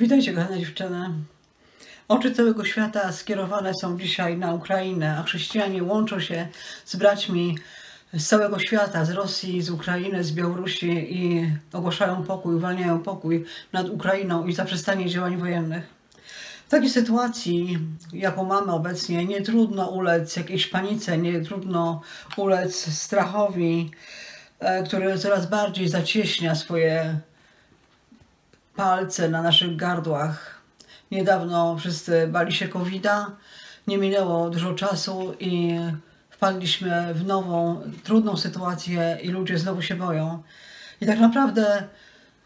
Witajcie, kochane dziewczyny. Oczy całego świata skierowane są dzisiaj na Ukrainę, a chrześcijanie łączą się z braćmi z całego świata, z Rosji, z Ukrainy, z Białorusi i ogłaszają pokój, uwalniają pokój nad Ukrainą i zaprzestanie działań wojennych. W takiej sytuacji, jaką mamy obecnie, nie trudno ulec jakiejś panice, nie trudno ulec strachowi, który coraz bardziej zacieśnia swoje palce na naszych gardłach. Niedawno wszyscy bali się COVID-a, nie minęło dużo czasu i wpadliśmy w nową, trudną sytuację i ludzie znowu się boją. I tak naprawdę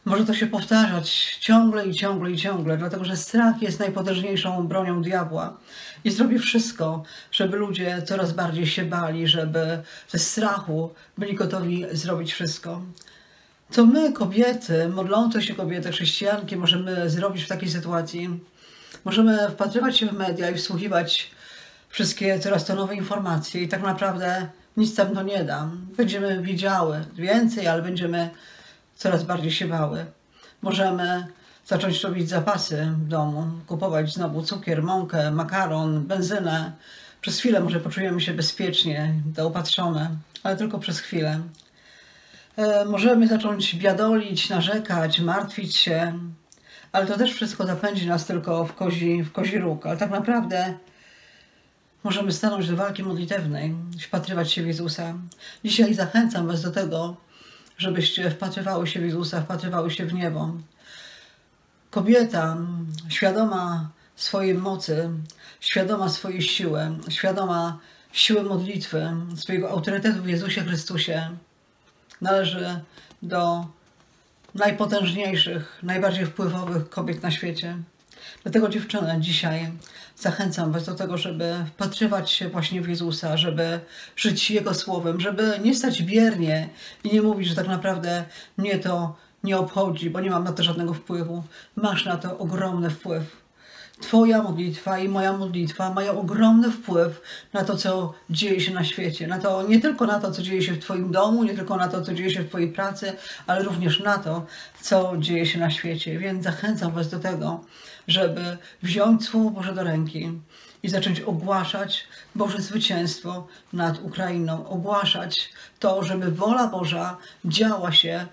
może to się powtarzać ciągle i ciągle i ciągle, dlatego że strach jest najpotężniejszą bronią diabła i zrobi wszystko, żeby ludzie coraz bardziej się bali, żeby ze strachu byli gotowi zrobić wszystko. Co my, kobiety, modlące się kobiety, chrześcijanki, możemy zrobić w takiej sytuacji? Możemy wpatrywać się w media i wsłuchiwać wszystkie coraz to nowe informacje i tak naprawdę nic tam to nie da. Będziemy wiedziały więcej, ale będziemy coraz bardziej się bały. Możemy zacząć robić zapasy w domu, kupować znowu cukier, mąkę, makaron, benzynę. Przez chwilę może poczujemy się bezpiecznie, zaopatrzone, ale tylko przez chwilę. Możemy zacząć biadolić, narzekać, martwić się, ale to też wszystko zapędzi nas tylko w kozi róg. Ale tak naprawdę możemy stanąć do walki modlitewnej, wpatrywać się w Jezusa. Dzisiaj zachęcam was do tego, żebyście wpatrywały się w Jezusa, wpatrywały się w niebo. Kobieta świadoma swojej mocy, świadoma swojej siły, świadoma siły modlitwy, swojego autorytetu w Jezusie Chrystusie, należy do najpotężniejszych, najbardziej wpływowych kobiet na świecie. Dlatego dziewczyny, dzisiaj zachęcam was do tego, żeby wpatrywać się właśnie w Jezusa, żeby żyć Jego Słowem, żeby nie stać biernie i nie mówić, że tak naprawdę mnie to nie obchodzi, bo nie mam na to żadnego wpływu. Masz na to ogromny wpływ. Twoja modlitwa i moja modlitwa mają ogromny wpływ na to, co dzieje się na świecie. Na to, nie tylko na to, co dzieje się w twoim domu, nie tylko na to, co dzieje się w twojej pracy, ale również na to, co dzieje się na świecie. Więc zachęcam was do tego, żeby wziąć Słowo Boże do ręki i zacząć ogłaszać Boże zwycięstwo nad Ukrainą. Ogłaszać to, żeby wola Boża działa się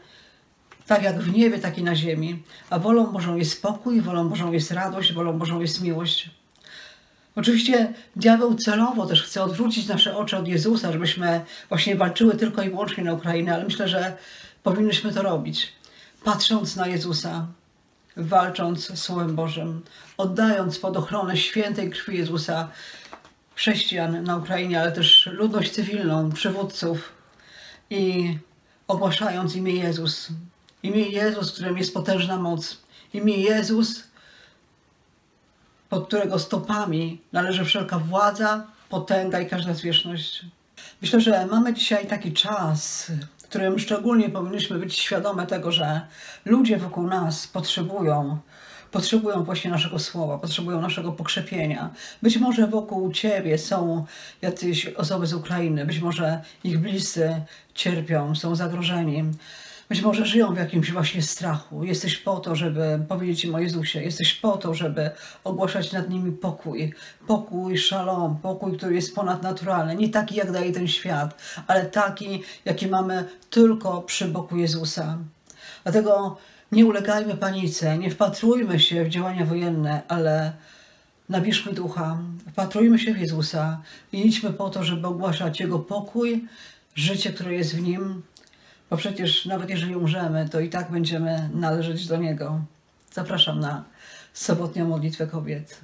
tak jak w niebie, tak i na ziemi. A wolą Bożą jest spokój, wolą Bożą jest radość, wolą Bożą jest miłość. Oczywiście diabeł celowo też chce odwrócić nasze oczy od Jezusa, żebyśmy właśnie walczyły tylko i wyłącznie na Ukrainę, ale myślę, że powinnyśmy to robić. Patrząc na Jezusa, walcząc Słowem Bożym, oddając pod ochronę świętej krwi Jezusa chrześcijan na Ukrainie, ale też ludność cywilną, przywódców i ogłaszając imię Jezus. Imię Jezus, w którym jest potężna moc. Imię Jezus, pod którego stopami należy wszelka władza, potęga i każda zwierzchność. Myślę, że mamy dzisiaj taki czas, w którym szczególnie powinniśmy być świadome tego, że ludzie wokół nas potrzebują właśnie naszego słowa, potrzebują naszego pokrzepienia. Być może wokół ciebie są jakieś osoby z Ukrainy, być może ich bliscy cierpią, są zagrożeni. Być może żyją w jakimś właśnie strachu. Jesteś po to, żeby powiedzieć im o Jezusie. Jesteś po to, żeby ogłaszać nad nimi pokój. Pokój szalom, pokój, który jest ponadnaturalny. Nie taki, jak daje ten świat, ale taki, jaki mamy tylko przy boku Jezusa. Dlatego nie ulegajmy panice, nie wpatrujmy się w działania wojenne, ale nabierzmy ducha, wpatrujmy się w Jezusa i idźmy po to, żeby ogłaszać Jego pokój, życie, które jest w Nim. Bo przecież nawet jeżeli umrzemy, to i tak będziemy należeć do Niego. Zapraszam na sobotnią modlitwę kobiet.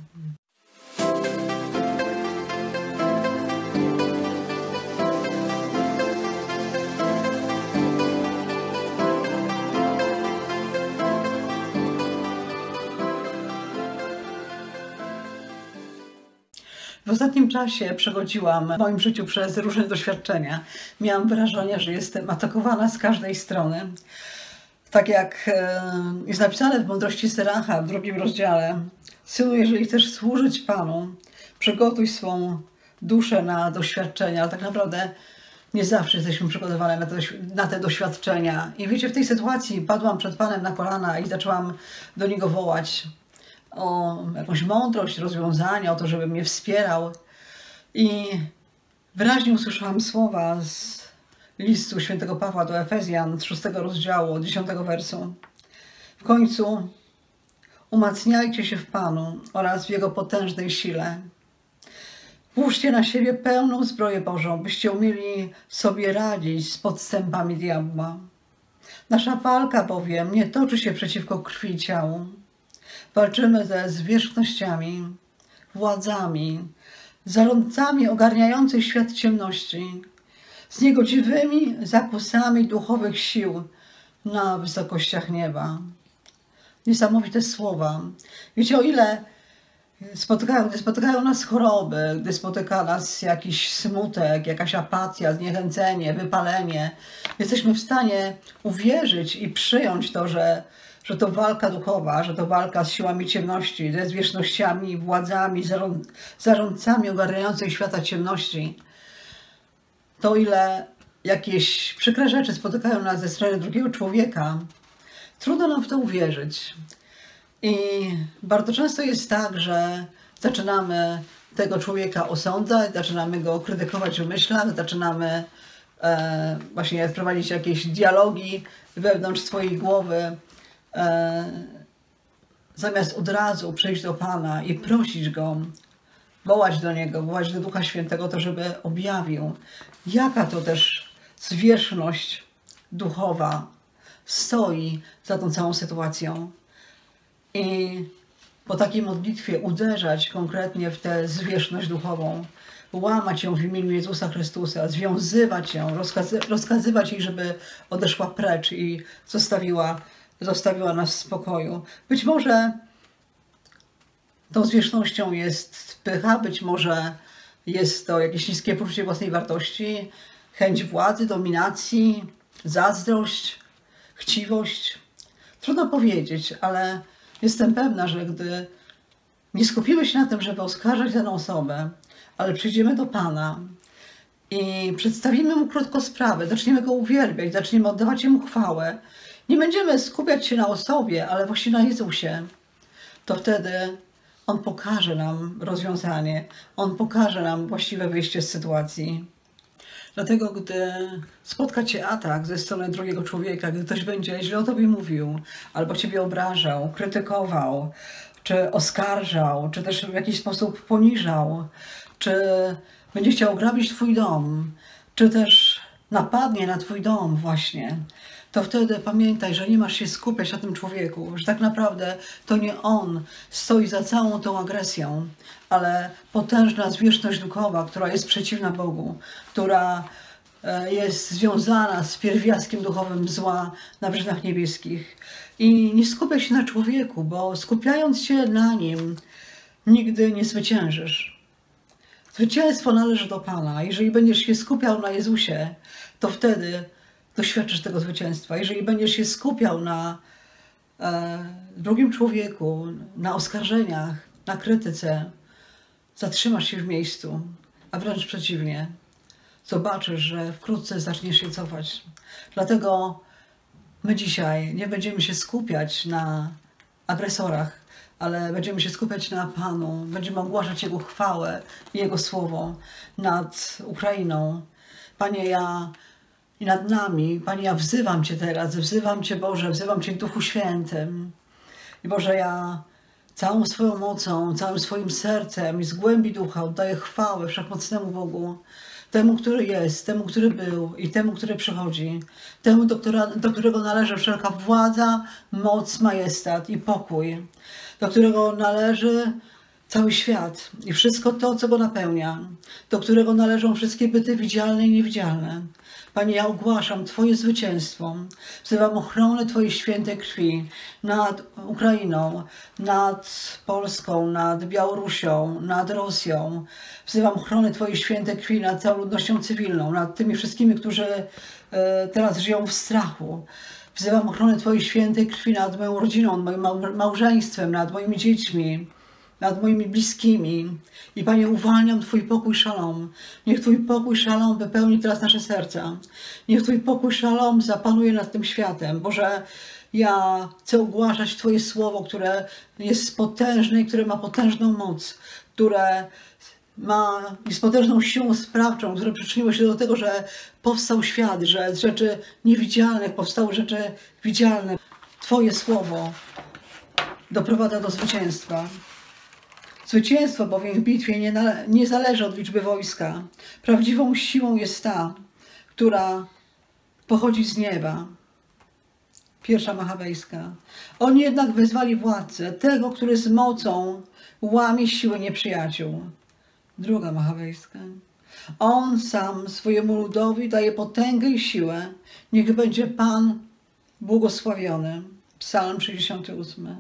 W ostatnim czasie przechodziłam w moim życiu przez różne doświadczenia. Miałam wrażenie, że jestem atakowana z każdej strony. Tak jak jest napisane w Mądrości Syracha w 2. rozdziale. Synu, jeżeli chcesz służyć Panu, przygotuj swą duszę na doświadczenia. Ale tak naprawdę nie zawsze jesteśmy przygotowane na te doświadczenia. I wiecie, w tej sytuacji padłam przed Panem na kolana i zaczęłam do Niego wołać. o jakąś mądrość, rozwiązania, o to, żeby mnie wspierał. I wyraźnie usłyszałam słowa z listu św. Pawła do Efezjan, 6 rozdziału, 10 wersu. W końcu umacniajcie się w Panu oraz w Jego potężnej sile. Włóżcie na siebie pełną zbroję Bożą, byście umieli sobie radzić z podstępami diabła. Nasza walka bowiem nie toczy się przeciwko krwi i ciału. Walczymy ze zwierzchnościami, władzami, zarządcami ogarniających świat ciemności, z niegodziwymi zakusami duchowych sił na wysokościach nieba. Niesamowite słowa. Wiecie, o ile gdy spotykają nas choroby, gdy spotyka nas jakiś smutek, jakaś apatia, zniechęcenie, wypalenie, jesteśmy w stanie uwierzyć i przyjąć to, że to walka duchowa, że to walka z siłami ciemności, ze zwierzchnościami, władzami, zarządcami ogarniających świata ciemności. To ile jakieś przykre rzeczy spotykają nas ze strony drugiego człowieka, trudno nam w to uwierzyć. I bardzo często jest tak, że zaczynamy tego człowieka osądzać, zaczynamy go krytykować w myślach, zaczynamy właśnie prowadzić jakieś dialogi wewnątrz swojej głowy, zamiast od razu przyjść do Pana i prosić Go, wołać do Niego, wołać do Ducha Świętego, to żeby objawił, jaka to też zwierzchność duchowa stoi za tą całą sytuacją. I po takiej modlitwie uderzać konkretnie w tę zwierzchność duchową, łamać ją w imieniu Jezusa Chrystusa, związywać ją, rozkazywać jej, żeby odeszła precz i zostawiła nas w spokoju. Być może tą zwierzchnością jest pycha, być może jest to jakieś niskie poczucie własnej wartości, chęć władzy, dominacji, zazdrość, chciwość. Trudno powiedzieć, ale jestem pewna, że gdy nie skupimy się na tym, żeby oskarżać daną osobę, ale przyjdziemy do Pana i przedstawimy Mu krótko sprawę, zaczniemy Go uwielbiać, zaczniemy oddawać Mu chwałę, nie będziemy skupiać się na osobie, ale właśnie na Jezusie, to wtedy On pokaże nam rozwiązanie, On pokaże nam właściwe wyjście z sytuacji. Dlatego, gdy spotka Cię atak ze strony drugiego człowieka, gdy ktoś będzie źle o Tobie mówił, albo Ciebie obrażał, krytykował, czy oskarżał, czy też w jakiś sposób poniżał, czy będzie chciał grabić Twój dom, czy też napadnie na Twój dom właśnie, to wtedy pamiętaj, że nie masz się skupiać na tym człowieku, że tak naprawdę to nie on stoi za całą tą agresją, ale potężna zwierzchność duchowa, która jest przeciwna Bogu, która jest związana z pierwiastkiem duchowym zła na wyżynach niebieskich. I nie skupiaj się na człowieku, bo skupiając się na nim, nigdy nie zwyciężysz. Zwycięstwo należy do Pana. Jeżeli będziesz się skupiał na Jezusie, to wtedy doświadczysz tego zwycięstwa. Jeżeli będziesz się skupiał na drugim człowieku, na oskarżeniach, na krytyce, zatrzymasz się w miejscu, a wręcz przeciwnie, zobaczysz, że wkrótce zaczniesz się cofać. Dlatego my dzisiaj nie będziemy się skupiać na agresorach, ale będziemy się skupiać na Panu, będziemy ogłaszać Jego chwałę i Jego słowo nad Ukrainą. Panie, ja i nad nami, Panie, ja wzywam Cię teraz, wzywam Cię, Boże, wzywam Cię Duchu Świętym. I Boże, ja całą swoją mocą, całym swoim sercem i z głębi ducha oddaję chwałę wszechmocnemu Bogu, temu, który jest, temu, który był i temu, który przychodzi, temu, do którego należy wszelka władza, moc, majestat i pokój, do którego należy cały świat i wszystko to, co go napełnia, do którego należą wszystkie byty widzialne i niewidzialne. Panie, ja ogłaszam Twoje zwycięstwo, wzywam ochronę Twojej świętej krwi nad Ukrainą, nad Polską, nad Białorusią, nad Rosją. Wzywam ochronę Twojej świętej krwi nad całą ludnością cywilną, nad tymi wszystkimi, którzy teraz żyją w strachu. Wzywam ochronę Twojej świętej krwi nad moją rodziną, nad moim małżeństwem, nad moimi dziećmi, nad moimi bliskimi. I Panie, uwalniam Twój pokój szalom. Niech Twój pokój szalom wypełni teraz nasze serca. Niech Twój pokój szalom zapanuje nad tym światem. Boże, Ja chcę ogłaszać Twoje słowo, które jest potężne i które ma potężną moc, które jest potężną siłą sprawczą, które przyczyniło się do tego, że powstał świat, że z rzeczy niewidzialnych powstały rzeczy widzialne. Twoje słowo doprowadza do zwycięstwa. Zwycięstwo bowiem w bitwie nie zależy od liczby wojska. Prawdziwą siłą jest ta, która pochodzi z nieba. Pierwsza Machabejska. Oni jednak wezwali władcę, tego, który z mocą łamie siły nieprzyjaciół. Druga Machabejska. On sam swojemu ludowi daje potęgę i siłę. Niech będzie Pan błogosławiony. Psalm 68.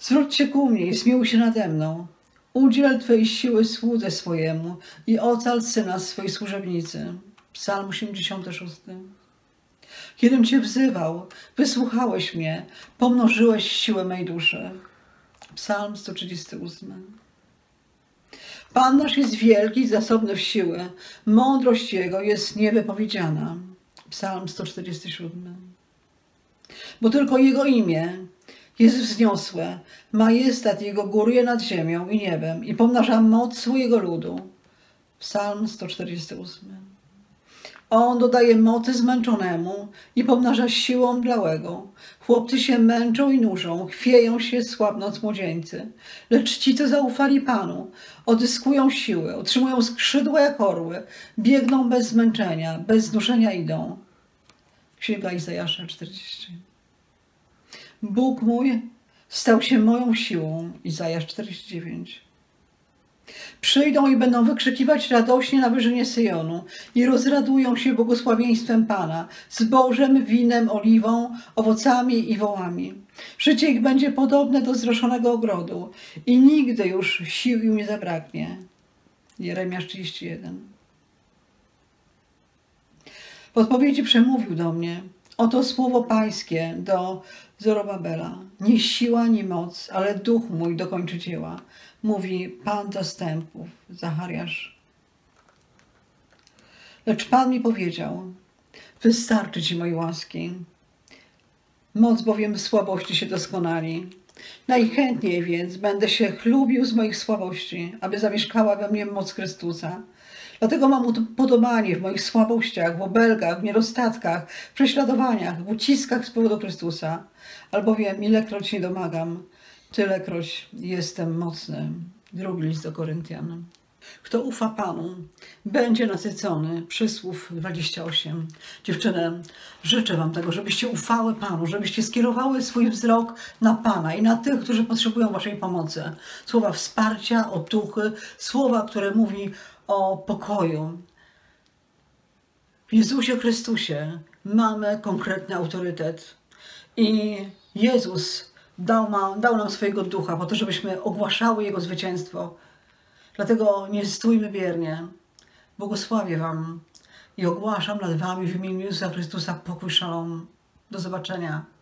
Zwróć się ku mnie i zmiłuj się nade mną. Udziel Twojej siły słudze swojemu i ocal syna swojej służebnicy. Psalm 86. Kiedym Cię wzywał, wysłuchałeś mnie, pomnożyłeś siłę mej duszy. Psalm 138. Pan nasz jest wielki i zasobny w siłę. Mądrość Jego jest niewypowiedziana. Psalm 147. Bo tylko Jego imię jest wzniosłe, majestat Jego góruje nad ziemią i niebem i pomnaża moc swojego ludu. Psalm 148. On dodaje mocy zmęczonemu i pomnaża siłę omdlałego. Chłopcy się męczą i nużą, chwieją się, słabnąc młodzieńcy. Lecz ci, co zaufali Panu, odyskują siły, otrzymują skrzydła jak orły, biegną bez zmęczenia, bez znużenia idą. Księga Izajasza 40. Bóg mój stał się moją siłą. Izajasz 49. Przyjdą i będą wykrzykiwać radośnie na wyżynie Syjonu i rozradują się błogosławieństwem Pana, zbożem, winem, oliwą, owocami i wołami. Życie ich będzie podobne do zroszonego ogrodu i nigdy już sił im nie zabraknie. Jeremiasz 31. W odpowiedzi przemówił do mnie: oto słowo Pańskie do Zorobabela. Nie siła, nie moc, ale duch mój dokończy dzieła. Mówi Pan zastępów, Zachariasz. Lecz Pan mi powiedział: wystarczy Ci mojej łaski. Moc bowiem w słabości się doskonali. Najchętniej więc będę się chlubił z moich słabości, aby zamieszkała we mnie moc Chrystusa. Dlatego mam podobanie w moich słabościach, w obelgach, w niedostatkach, w prześladowaniach, w uciskach z powodu Chrystusa. Albowiem ilekroć nie domagam, tylekroć jestem mocny. Drugi list do Koryntian. Kto ufa Panu, będzie nasycony. Przysłów 28. Dziewczyny, życzę Wam tego, żebyście ufały Panu, żebyście skierowały swój wzrok na Pana i na tych, którzy potrzebują Waszej pomocy. Słowa wsparcia, otuchy, słowa, które mówi o pokoju. W Jezusie Chrystusie mamy konkretny autorytet i Jezus dał nam swojego ducha po to, żebyśmy ogłaszały Jego zwycięstwo. Dlatego nie stójmy biernie. Błogosławię Wam i ogłaszam nad Wami w imieniu Jezusa Chrystusa pokój szalom. Do zobaczenia.